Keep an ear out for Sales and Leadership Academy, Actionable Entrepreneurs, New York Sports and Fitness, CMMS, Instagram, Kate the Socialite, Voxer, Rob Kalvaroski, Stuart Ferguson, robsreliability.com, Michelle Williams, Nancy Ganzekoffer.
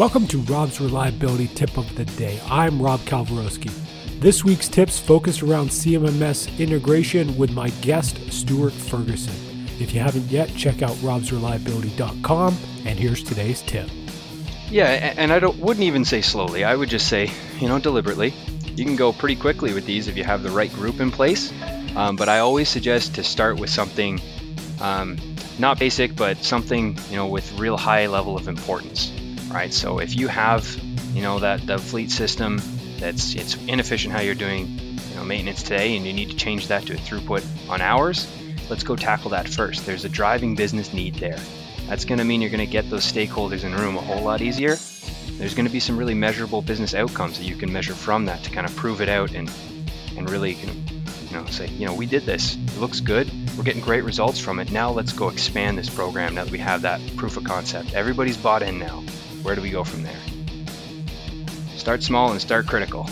Welcome to Rob's Reliability Tip of the Day. I'm Rob Kalvaroski. This week's tips focus around CMMS integration with my guest, Stuart Ferguson. If you haven't yet, check out robsreliability.com, and here's today's tip. Yeah, and I wouldn't even say slowly. I would just say, deliberately. You can go pretty quickly with these if you have the right group in place. But I always suggest to start with something not basic, but something, with real high level of importance, right? So if you have, that the fleet system it's inefficient how you're doing, maintenance today, and you need to change that to a throughput on hours, let's go tackle that first. There's a driving business need there. That's going to mean you're going to get those stakeholders in the room a whole lot easier. There's going to be some really measurable business outcomes that you can measure from that to kind of prove it out and really say, we did this. It looks good. We're getting great results from it. Now let's go expand this program now that we have that proof of concept. Everybody's bought in now. Where do we go from there? Start small and start critical.